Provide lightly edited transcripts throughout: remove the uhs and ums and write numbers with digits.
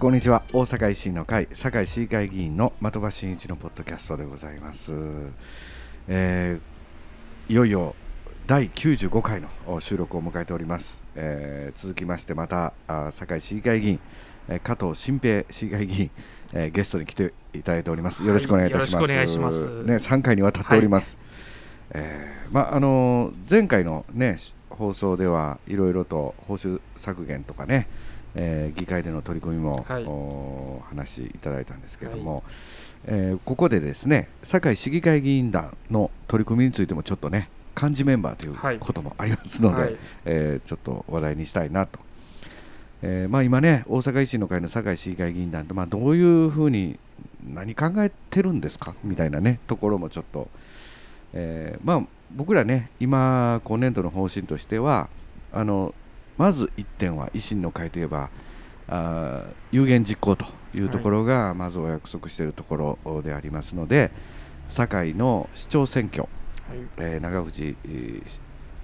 こんにちは。大阪維新の会堺市議会議員の的場真一のポッドキャストでございます。いよいよ第95回の収録を迎えております。続きましてまた堺市議会議員加藤新平市議会議員、ゲストに来ていただいております。よろしくお願いいたします。はい、よろしくお願いします。ね、3回にわたっております。はい、前回の、ね、放送ではいろいろと報酬削減とかね、議会での取り組みも、はい、お話しいただいたんですけれども、はい、ここでですね堺市議会議員団の取り組みについてもちょっとね幹事メンバーということもありますので、はいはい、ちょっと話題にしたいなと。今ね大阪維新の会の堺市議会議員団と、どういうふうに何考えてるんですかみたいなねところもちょっと、僕らね今今年度の方針としてはまず1点は維新の会といえば有言実行というところがまずお約束しているところでありますので、はい、堺の市長選挙、はい、長藤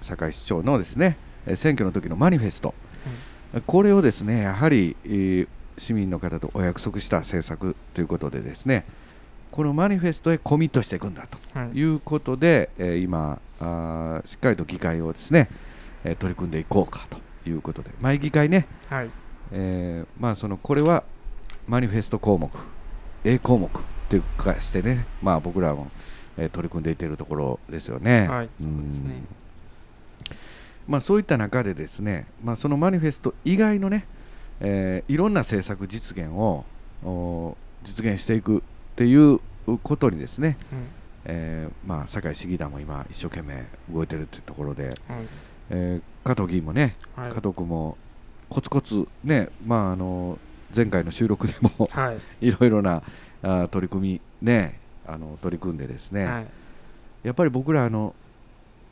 堺市長のですね選挙の時のマニフェスト、うんこれをですねやはり、市民の方とお約束した政策ということでですねこのマニフェストへコミットしていくんだということで、今しっかりと議会をですね、取り組んでいこうかということで毎議会ね、はいそのこれはマニフェスト項目 A 項目というかしてね、僕らも、取り組んでいっているところですよね。はい、そうですね。そういった中でですね、そのマニフェスト以外のね、いろんな政策実現を実現していくっていうことにですね、堺市議団も今一生懸命動いているというところで、加藤議員もね、はい、加藤君もコツコツね、前回の収録でも、はい、いろいろな取り組みね、取り組んでですね、はい、やっぱり僕ら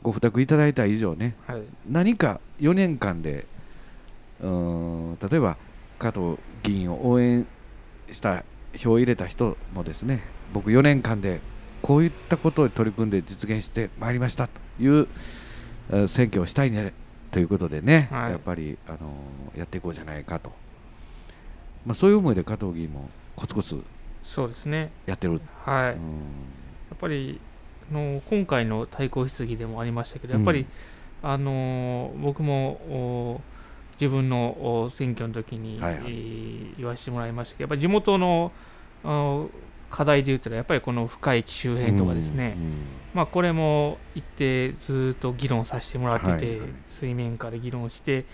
ご負託いただいた以上ね、はい、何か4年間で例えば加藤議員を応援した票を入れた人もですね僕4年間でこういったことを取り組んで実現してまいりましたという選挙をしたいねということでね、はい、やっぱり、やっていこうじゃないかと、そういう思いで加藤議員もコツコツそうですねやってる、はい、やっぱり今回の対抗質疑でもありましたけどやっぱり、僕も自分の選挙の時に、はいはい言わせてもらいましたけどやっぱり地元の課題で言ったらやっぱりこの深い駅周辺とかですね、これも一定ずっと議論させてもらってて、はいはい、水面下で議論して、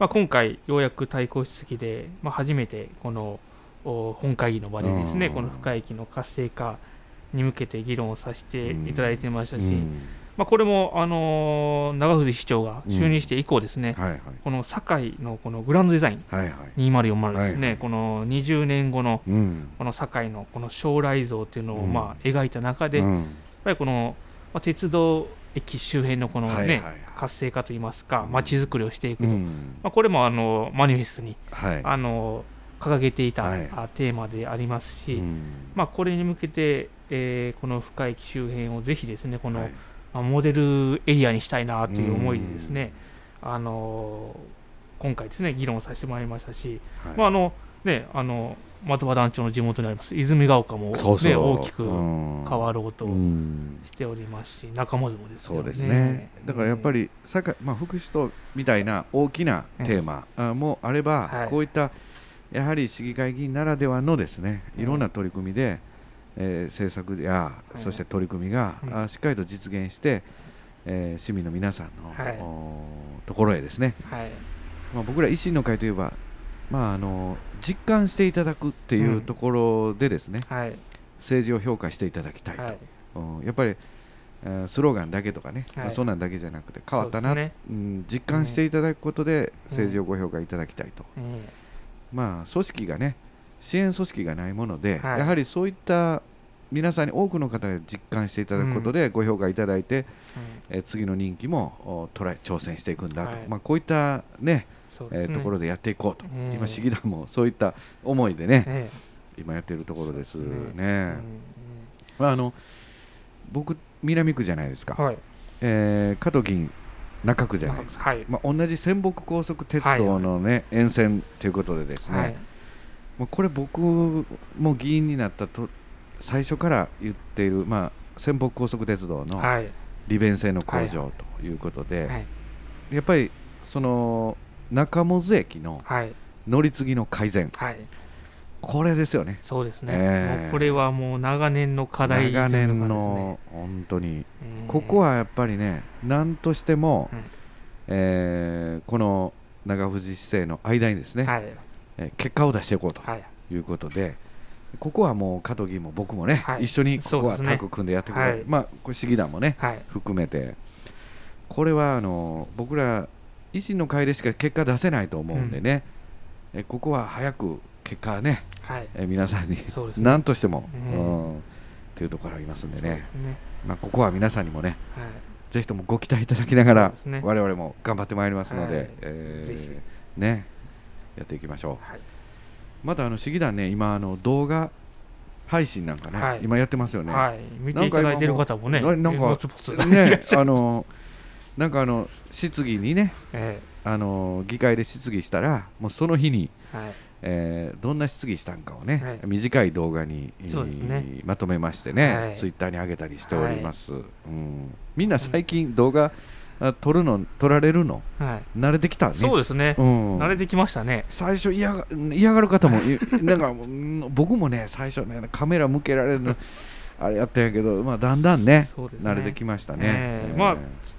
今回ようやく対抗質疑で、初めてこの本会議の場でですねこの深い駅の活性化に向けて議論をさせていただいてましたし、これも、長藤市長が就任して以降ですね、この堺のこのグランドデザイン2040ですね、この20年後のこの堺のこの将来像というのを描いた中で、やっぱりこの鉄道駅周辺のこのね、活性化といいますか街づくりをしていくと、これもマニフェストに、掲げていた、テーマでありますし、これに向けて、この深い駅周辺をぜひですねこの、モデルエリアにしたいなという思いでですね、今回ですね議論させてもらいましたし、的場団長の地元にあります泉ヶ丘も、ね、大きく変わろうとしておりますし、中間津もですよね。そうですね。だからやっぱり、福祉とみたいな大きなテーマもあれば、こういったやはり市議会議員ならではのですねいろんな取り組みで、政策やそして取り組みが、しっかりと実現して、市民の皆さんの、ところへですね、僕ら維新の会といえば、実感していただくっていうところでですね、政治を評価していただきたいと、やっぱりスローガンだけとかね、そんなんだけじゃなくて変わったな、実感していただくことで政治をご評価いただきたいと、組織がね支援組織がないもので、やはりそういった皆さんに多くの方に実感していただくことでご評価いただいて、次の任期も挑戦していくんだと、こういった、ねところでやっていこうと、今市議団もそういった思いでね、今やっているところですね。僕南区じゃないですか、加藤議員中区じゃないですか、同じ泉北高速鉄道の、沿線ということでですね、もうこれ僕も議員になったと最初から言っている、まあ、仙北高速鉄道の利便性の向上ということで、はいはいはい、やっぱりその中百舌駅の乗り継ぎの改善、はい、これですよね。そうですね、もうこれはもう長年の課題ですね。長年の本当に、ここはやっぱりね、何としても、うん、この長富士市政の間にですね、はい、結果を出していこうということで、はい、ここはもう加藤議員も僕もね、はい、一緒にここはタッグ組んでやってくれる、はい、まあこれ市議団もね、はい、含めて、これは僕ら維新の会でしか結果出せないと思うんでね、うん、ここは早く結果ね、はい、皆さんに、ね、何としても、うん、というところがありますんで ね、まあ、ここは皆さんにもね、はい、ぜひともご期待いただきながら、ね、我々も頑張ってまいりますので、はい、ぜひね、やっていきましょう、はい、また市議団ね、今動画配信なんかね、はい、今やってますよね、はい、見ていただいてる方もね、なんかね、なんか質疑にね、議会で質疑したらもうその日に、はい、どんな質疑したんかをね、はい、短い動画に、ね、まとめましてね、はい、ツイッターに上げたりしております、はい、うん、みんな最近動画撮られるの、はい、慣れてきたね。そうですね、うん、慣れてきましたね。最初嫌がる方もなんか僕もね、最初ねカメラ向けられるのあれやったんやけど、まあ、だんだん ね慣れてきましたね、まあ、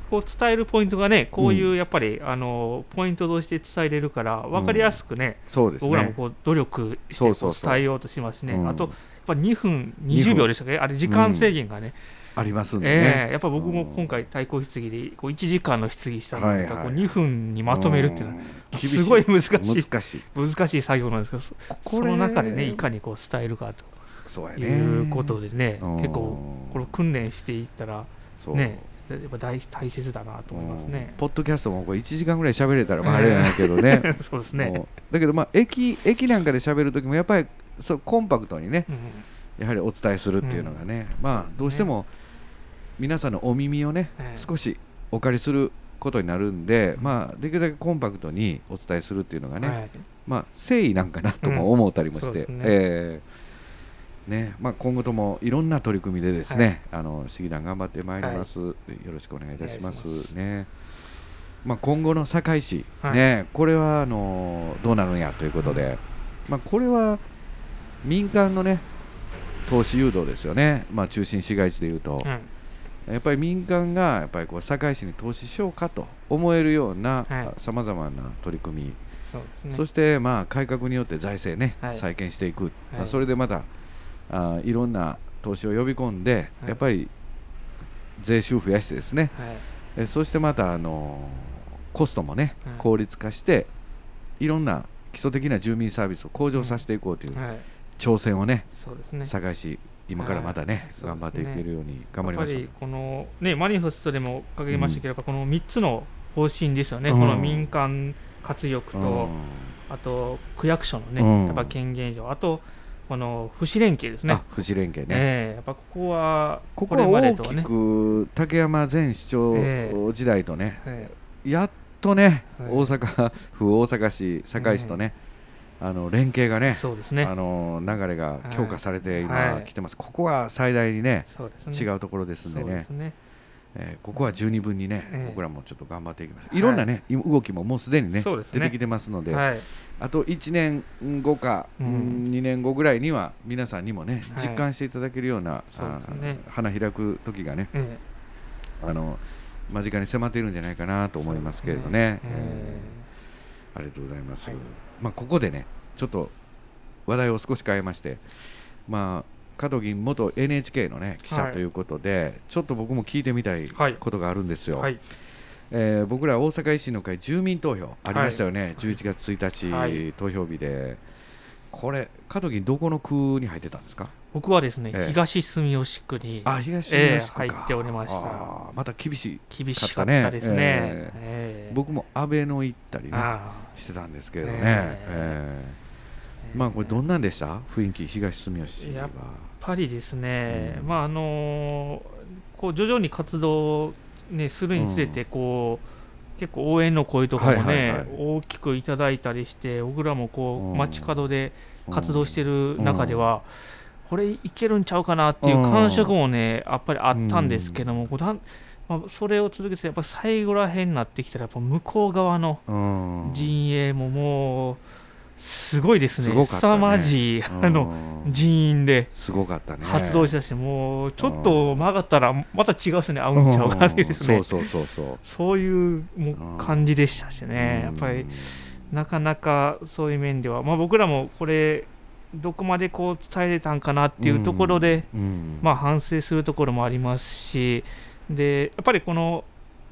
こう伝えるポイントがね、こういうやっぱり、うん、ポイントとして伝えれるから分かりやすくね、うん、そうですね、僕らもこう努力してこう伝えようとしますしね、そうそうそう、うん、あとやっぱ2分20秒でしたっけ、あれ時間制限がね、うん、ありますんでね、やっぱ僕も今回対抗質疑でこう1時間の質疑したのに、はいはい、2分にまとめるっていうのはすごい難しい作業なんですけど、その中でねいかにこう伝えるかと、そうやね、いうことでね、結構これ訓練していったら、ね、やっぱ 大切だなと思いますね。ポッドキャストもこれ1時間ぐらい喋れたらあれなんやけどねそうですね、だけどまあ 駅なんかで喋るときもやっぱりそうコンパクトにね、うん、やはりお伝えするっていうのがね、うん、まあ、どうしても皆さんのお耳をね、少しお借りすることになるんで、まあ、できるだけコンパクトにお伝えするっていうのがね、はい、まあ、誠意なんかなとも思ったりもして、うん、ね、まあ、今後ともいろんな取り組みでですね、はい、市議団頑張ってまいります、はい、よろしくお願いいたします、ね、まあ、今後の堺市、はい、ね、これはどうなるんやということで、はい、まあ、これは民間のね投資誘導ですよね、まあ、中心市街地でいうと、はい、やっぱり民間がやっぱりこう堺市に投資しようかと思えるようなさまざまな取り組み、そうですね、そしてまあ改革によって財政ね、はい、再建していく、はい、まあ、それでまたいろんな投資を呼び込んで、はい、やっぱり税収増やしてですね、はい、そしてまたコストもね、はい、効率化していろんな基礎的な住民サービスを向上させていこうという挑戦をね、はい、堺市今からまたね、はい、頑張っていけるように頑張りましょう。やっぱりこの、ね、マニフェストでも掲げましたけど、うん、この3つの方針ですよね、うん、この民間活力と、うん、あと区役所のね、うん、やっぱ権限上、あとこの府市連携ですね。あ、府市連携ね、やっぱここは大きく竹山前市長時代とね、やっとね、大阪府大阪市堺市とね、連携が そうですね、流れが強化されて今来てます、はい、ここは最大にね、違うところですんで そうですね、ここは十二分にね、僕らもちょっと頑張っていきます、いろんなね、はい、動きももうすでに ね出てきてますので、はい、あと1年後か、うん、2年後ぐらいには皆さんにもね、はい、実感していただけるような、う、ね、花開く時がね、間近に迫っているんじゃないかなと思いますけれど ね、ありがとうございます、はい、まあ、ここでねちょっと話題を少し変えまして、まあ加藤議員元 NHK の、ね、記者ということで、はい、ちょっと僕も聞いてみたいことがあるんですよ、はい、僕ら大阪維新の会住民投票ありましたよね、はい、11月1日、はい、投票日で、これ加藤議員どこの区に入ってたんですか？僕はですね、東住吉区に入っておりました。あ、また厳しかったですね、僕も安倍の行ったり、ね、してたんですけどね、まあ、これどんなんでした？雰囲気、東住吉はやっぱりですね、うん、まあ、こう徐々に活動、ね、するにつれてこう、結構応援の声とかもね、はいはいはい、大きくいただいたりして、僕らもこう街角で活動してる中では、これいけるんちゃうかなっていう感触もねやっぱりあったんですけども、それを続けてやっぱ最後らへんになってきたら、やっぱ向こう側の陣営ももうすごいですね、すさまじい人員で発動したし、もうちょっと曲がったらまた違う人に会うんちゃうかってですね、そういう感じでしたしね、やっぱりなかなかそういう面では、僕らもこれどこまでこう伝えれたんかなっていうところで、反省するところもありますし、でやっぱりこの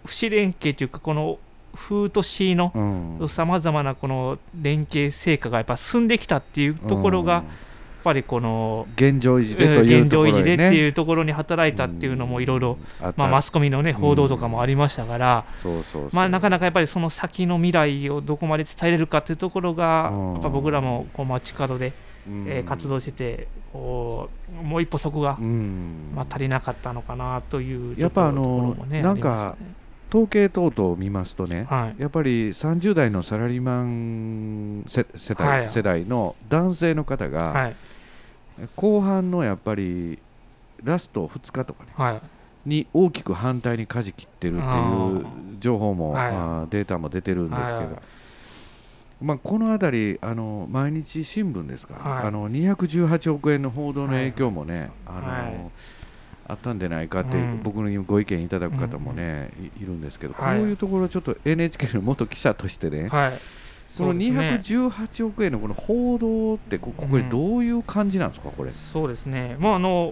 不思連携というか、この風と詩のさまざまなこの連携成果がやっぱ進んできたっていうところが、やっぱりこの現状維持でというところに、現状維持でっていうところに働いたっていうのもいろいろ、マスコミのね報道とかもありましたから、なかなかやっぱりその先の未来をどこまで伝えれるかっていうところが、やっぱ僕らもこう街角で活動してて、こうもう一歩そこが足りなかったのかなというところもね、なんか統計等々を見ますとね、はい、やっぱり30代のサラリーマン 世代の男性の方が、はい、後半のやっぱりラスト2日とかね、はい、に大きく反対に舵切ってるっていう情報も、はい、データも出てるんですけど、はいはい、このあたり毎日新聞ですか、はい、218億円の報道の影響もね、はいはい、あったんじゃないかって、僕のご意見いただく方もね、いるんですけど、はい、こういうところちょっと NHK の元記者としてね、はい、この218億円のこの報道ってこれどういう感じなんですか、これ。そうですね、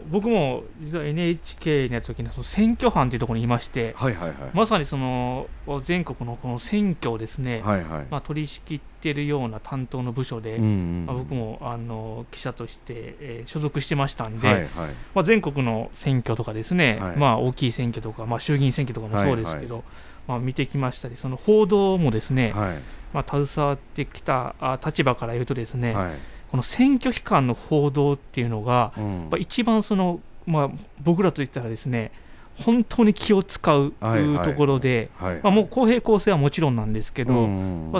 僕も実は NHK の時の選挙班というところにいまして、はいはいはい、まさにその全国のこの選挙をですね、はいはい、取り仕切っているような担当の部署で、うんうん、僕も記者として、所属してましたんで、はいはい、全国の選挙とかですね、はい、大きい選挙とか、衆議院選挙とかもそうですけど、はいはい、見てきましたり、その報道もですね、はい、携わってきた立場から言うとですね、はい、この選挙期間の報道っていうのが、一番その、僕らといったらですね、本当に気を使うところで、はいはい、もう公平公正はもちろんなんですけど、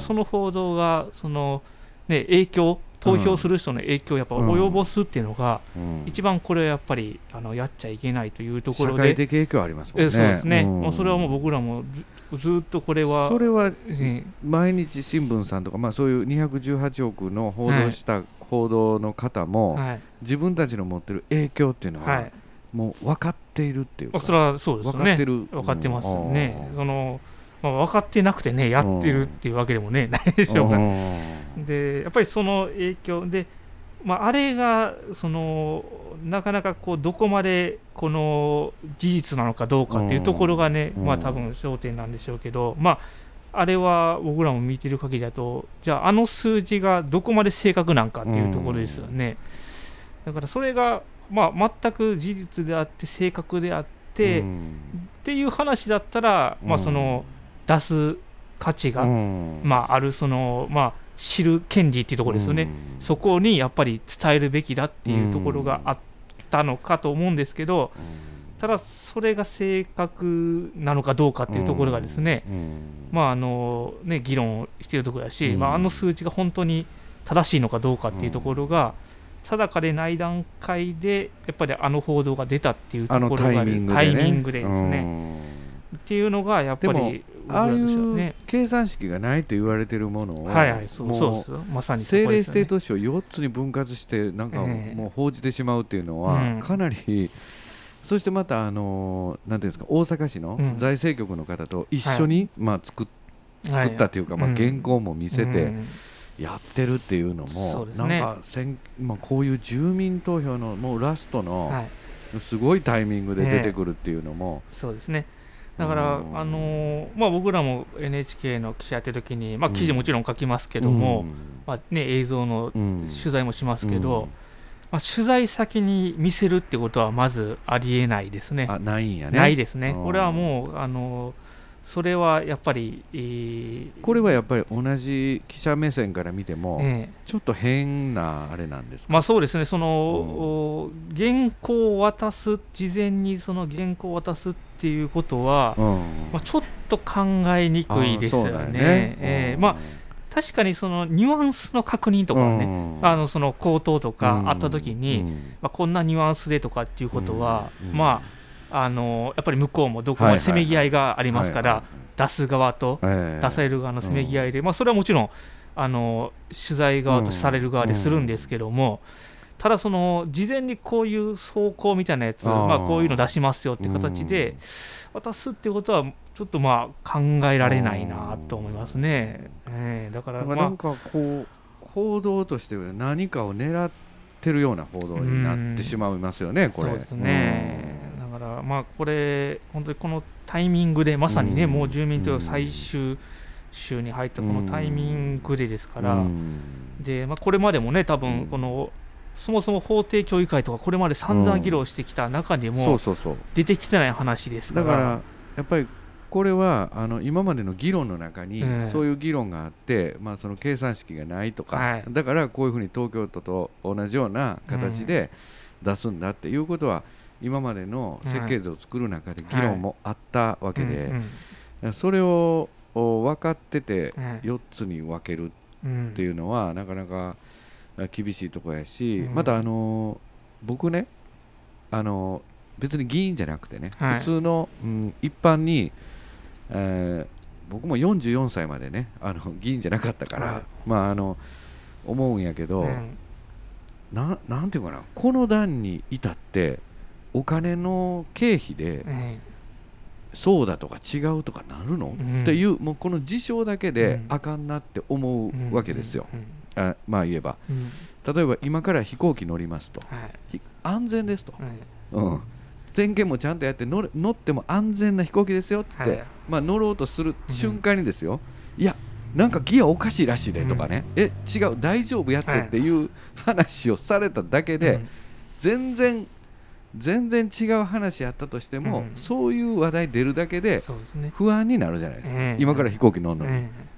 その報道がその、ね、影響、投票する人の影響をやっぱ及ぼすっていうのが、一番これはやっぱりやっちゃいけないというところで、社会的影響ありますもんね。そうですね、それはもう僕らも ずっとこれは、それは毎日新聞さんとか、そういう218億の報道した報道の方も、はい、自分たちの持ってる影響っていうのは、はい、もう分かっているっていうか、それはそうですね、分かってますよね、その分かってなくてねやってるっていうわけでもね、ないでしょうか。でやっぱりその影響で、あれがそのなかなかこうどこまでこの事実なのかどうかっていうところがね、多分焦点なんでしょうけど、あれは僕らも見てる限りだと、じゃあ数字がどこまで正確なんかっていうところですよね。だからそれが全く事実であって正確であって、っていう話だったら、その出す価値が、ある、その知る権利っていうところですよね、そこにやっぱり伝えるべきだっていうところがあったのかと思うんですけど、ただそれが正確なのかどうかっていうところがですね、議論しているところだし、数値が本当に正しいのかどうかっていうところが定かでない段階で、やっぱり報道が出たっていうところがタイミングでですね、っていうのがやっぱり、ああいう計算式がないと言われているものを、政令指定都市を4つに分割してなんかもう報じてしまうというのはかなり、そしてまたなんていうんですか、大阪市の財政局の方と一緒に作ったというか、原稿も見せてやってるっていうのも、なんかこういう住民投票のもうラストのすごいタイミングで出てくるっていうのも、そうですね。だから僕らも NHK の記者やってる時に、記事もちろん書きますけども、映像の取材もしますけど、取材先に見せるってことはまずありえないですね。ないんやね。ないですね。これはもうそれはやっぱり、これはやっぱり同じ記者目線から見ても、ちょっと変なあれなんですか。そうですね、その、原稿を渡す、事前にその原稿を渡すっていうことは、ちょっと考えにくいですよね。まあ、確かにそのニュアンスの確認とかね、その口頭とかあった時に、まあ、こんなニュアンスでとかっていうことは、まあ、やっぱり向こうもどこまでせめぎ合いがありますから、出す側と出される側のせめぎ合いで、まあ、それはもちろん取材側とされる側でするんですけども、ただその事前にこういう走行みたいなやつ、まあ、こういうの出しますよって形で渡すっていうことはちょっとまあ考えられないなと思いますね。だから、まあ、なんかこう報道として何かを狙ってるような報道になってしまいますよね、これ。そうですね。だからまあこれ本当にこのタイミングでまさにね、もう住民投票最終週に入ったこのタイミングでですから、でまあ、これまでもね多分この、そもそも法定協議会とかこれまで散々議論してきた中でも出てきてない話ですから、だからやっぱりこれは今までの議論の中にそういう議論があって、まあ、その計算式がないとか、だからこういうふうに東京都と同じような形で出すんだっていうことは今までの設計図を作る中で議論もあったわけで、それを分かってて4つに分けるっていうのはなかなか厳しいとこやし、また僕ね、別に議員じゃなくてね、普通の、一般に、僕も44歳までね議員じゃなかったから、まあ、思うんやけど、なんていうかな、この段に至ってお金の経費で、そうだとか違うとかなるの、っていう、もうこの事象だけであかんなって思うわけですよ。まあ言えば、例えば今から飛行機乗りますと、安全ですと、点検もちゃんとやって乗っても安全な飛行機ですよって言って、まあ、乗ろうとする瞬間にですよ、いやなんかギアおかしいらしいでとかね、違う大丈夫やってっていう話をされただけで、全然違う話やったとしても、そういう話題出るだけで不安になるじゃないですか、今から飛行機乗るの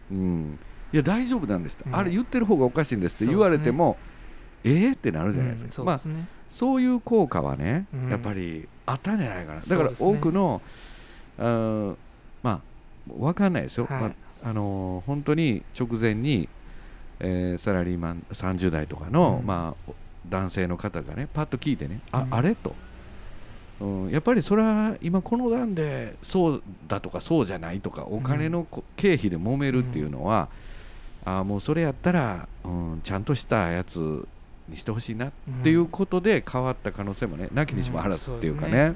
に、いや大丈夫なんですと、あれ言ってる方がおかしいんですって言われても、ってなるじゃないですか、そうですね。まあ、そういう効果はね、やっぱりあったんじゃないかな。だから多くの、まあ分かんないですよ、まあ本当に直前に、サラリーマン30代とかの、まあ、男性の方がねパッと聞いてね、あれと、やっぱりそれは今この段でそうだとかそうじゃないとかお金の経費で揉めるっていうのは、もうそれやったら、ちゃんとしたやつにしてほしいなっていうことで変わった可能性もね、なきにしもあらずっていうかね。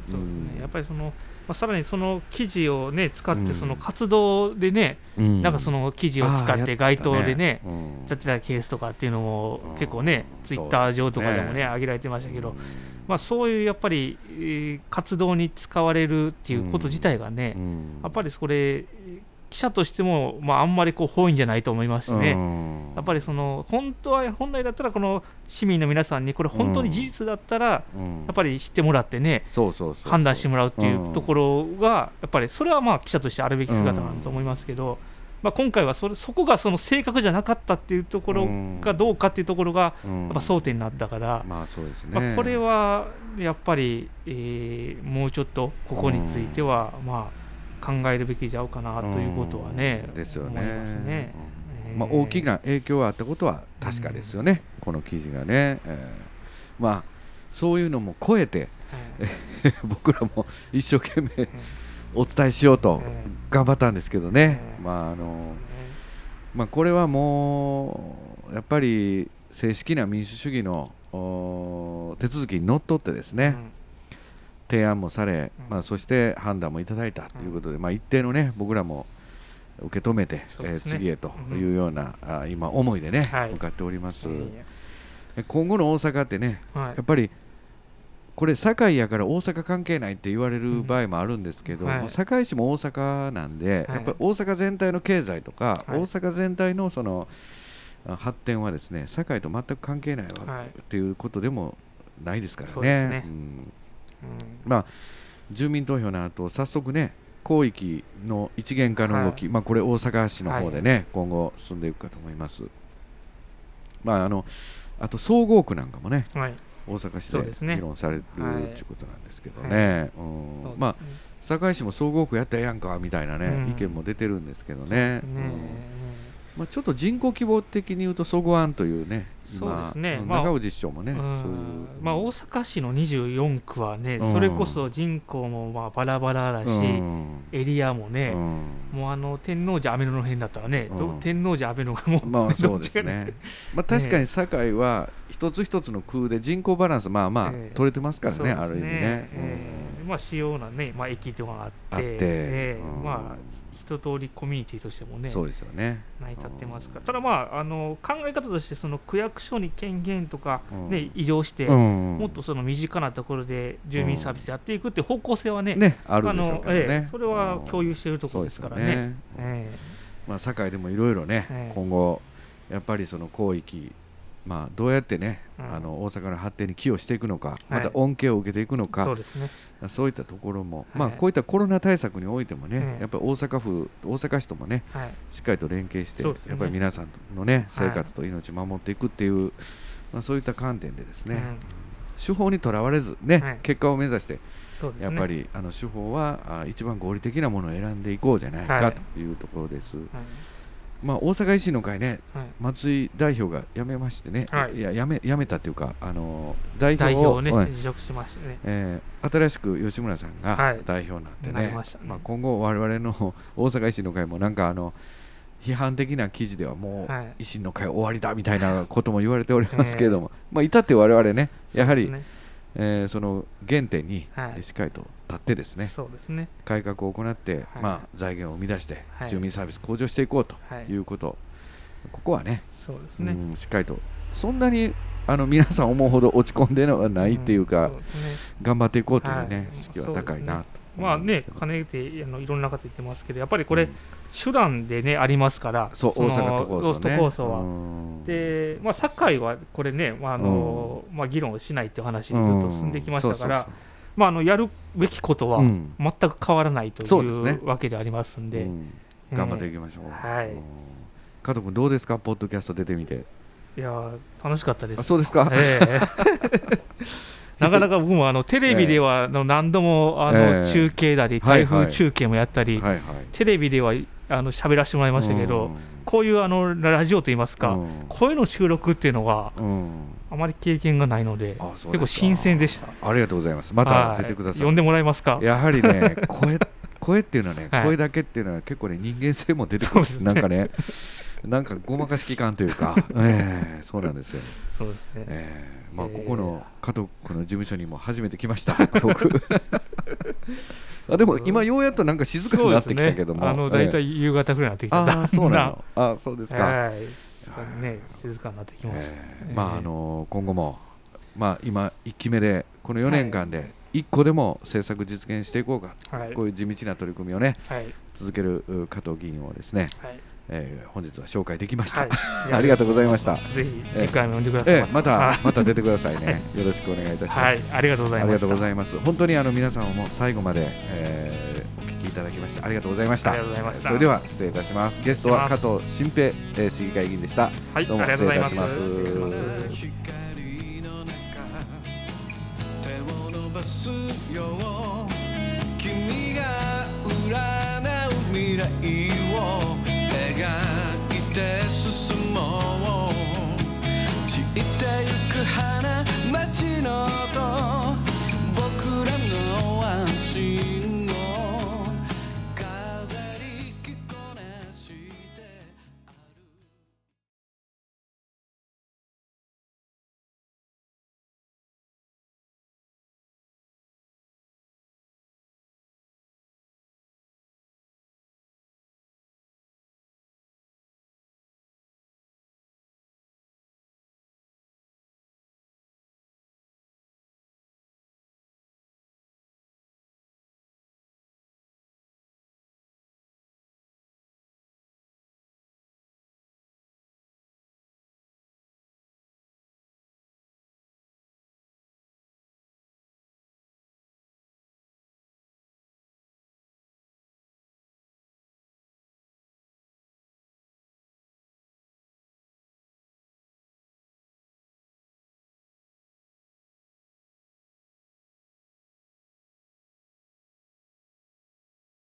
やっぱりその、まあ、さらにその記事をね使ってその活動でね、なんかその記事を使って街頭でねやってたケースとかっていうのも結構ね、ツイッター上とかでもね挙げられてましたけど、まあ、そういうやっぱり、活動に使われるっていうこと自体がね、やっぱりそれ記者としても、まあ、あんまりこう本意じゃないと思いますしね、やっぱりその本来だったらこの市民の皆さんにこれ本当に事実だったら、やっぱり知ってもらってね、判断してもらうっていうところが、やっぱりそれはまあ記者としてあるべき姿なんだと思いますけど、まあ、今回はそこがその正確じゃなかったっていうところがどうかっていうところがやっぱ争点になったから、これはやっぱり、もうちょっとここについては、まあ考えるべきじゃうかなということはね、ですよね。思いますね。まあ、大きな影響があったことは確かですよね、この記事がね、まあ、そういうのも超えて、僕らも一生懸命、お伝えしようと頑張ったんですけどね、まあ、これはもうやっぱり正式な民主主義の手続きにのっとってですね、提案もされ、まあ、そして判断もいただいたということで、まあ、一定のね僕らも受け止めて、次へというような、今思いでね、向かっております。今後の大阪ってね、やっぱりこれ堺やから大阪関係ないって言われる場合もあるんですけど、堺市も大阪なんで、やっぱり大阪全体の経済とか、大阪全体のその発展はですね、堺と全く関係ないわけ、っていうことでもないですからね。そうですね。まあ、住民投票の後早速ね広域の一元化の動き、まあ、これ大阪市の方でね、今後進んでいくかと思います。まあ、あと総合区なんかもね、大阪市で議論されると、ね、いうことなんですけどね、はいはい、まあ堺市も総合区やったらやんかみたいなね、うん、意見も出てるんですけどね、うんまあ、ちょっと人口規模的に言うとそご案というね、そうですね、長尾実証もね、まあ、大阪市の24区はね、うん、それこそ人口もまあバラバラだし、うん、エリアもね、うん、もうあの天王寺阿部野の辺だったらね、うん、天王寺阿部野がもう、まあそうですねまあ確かに堺は一つ一つの区で人口バランスまあまあ取れてますからね、ある意味ね、まあ主要なね、まあ、駅とかがあって、まあ一通りコミュニティとしてもね、そうですよね、成り立ってますから、ただまあ、あの考え方としてその区役所に権限とか、ねうん、移譲して、うん、もっとその身近なところで住民サービスやっていくっていう方向性はね、ねあるでしょうからね、それは共有しているところですからね、まあ堺でもいろいろね、今後やっぱりその広域、まあ、どうやってね、あの大阪の発展に寄与していくのか、また恩恵を受けていくのか、そうですね、そういったところも、まあ、こういったコロナ対策においてもね、やっぱり大阪市ともね、しっかりと連携して、やっぱり皆さんのね、生活と命を守っていくっていう、まあ、そういった観点でですね、手法にとらわれずね、結果を目指して、やっぱりあの手法は一番合理的なものを選んでいこうじゃないかというところです。まあ、大阪維新の会ね、松井代表が辞めましてね、いや辞めたというか、代表をね、辞職しましたね、新しく吉村さんが代表になってね、まあ、今後我々の大阪維新の会もなんか批判的な記事ではもう維新の会終わりだみたいなことも言われておりますけれども、まあ、至って我々ね、やはりその原点にしっかりと立ってですね、改革を行って、まあ、財源を生み出して、住民サービス向上していこうということ、ここはね、そうですね、しっかりとそんなに皆さん思うほど落ち込んではないというか、頑張っていこうというね、意識は高いなと。まあね、かねていろんな方言ってますけど、やっぱりこれ、手段で、ね、ありますから、そうその大阪都構想ね、で、まあ、堺はこれね、まあ、議論をしないという話にずっと進んできましたから、やるべきことは全く変わらないという、わけでありますんで、頑張っていきましょう。加藤君、どうですか、ポッドキャスト出てみて。いや、楽しかったです。そうですか、なかなか僕もテレビでは何度も中継だり台風中継もやったりテレビでは喋らせてもらいましたけど、こういうラジオといいますか、こういうの収録っていうのはあまり経験がないので結構新鮮でした。ありがとうございます。また出てください。呼んでもらえますか。やはりね、声っていうのはね、声だけっていうのは結構ね、人間性も出てくるんです。なんかね、なんかごまかし機関というかそうなんですよ。そうですね、まあ、ここの加藤君の事務所にも初めて来ました僕あ、でも今ようやっとなんか静かになってきたけども、だいたい夕方くらいになってきたんだ。あ、そうなの。あ、そうですか、ね、静かになってきました。まあ今後も、まあ、今1期目でこの4年間で1個でも政策実現していこうか、こういう地道な取り組みをね、続ける加藤議員をですね、本日は紹介できました、ありがとうございました。ぜひ次回も呼んでください、また出てくださいねよろしくお願いいたします、ありがとうございました。ありがとうございます。本当に皆さんも最後まで、お聞きいただきましてありがとうございました。それでは失礼いたします。ゲストは加藤新平、市議会議員でした。どうも失礼いたします。光の中手を伸ばすよ君が占う未来を描いて進もう。散ってゆく花街の音僕らの安心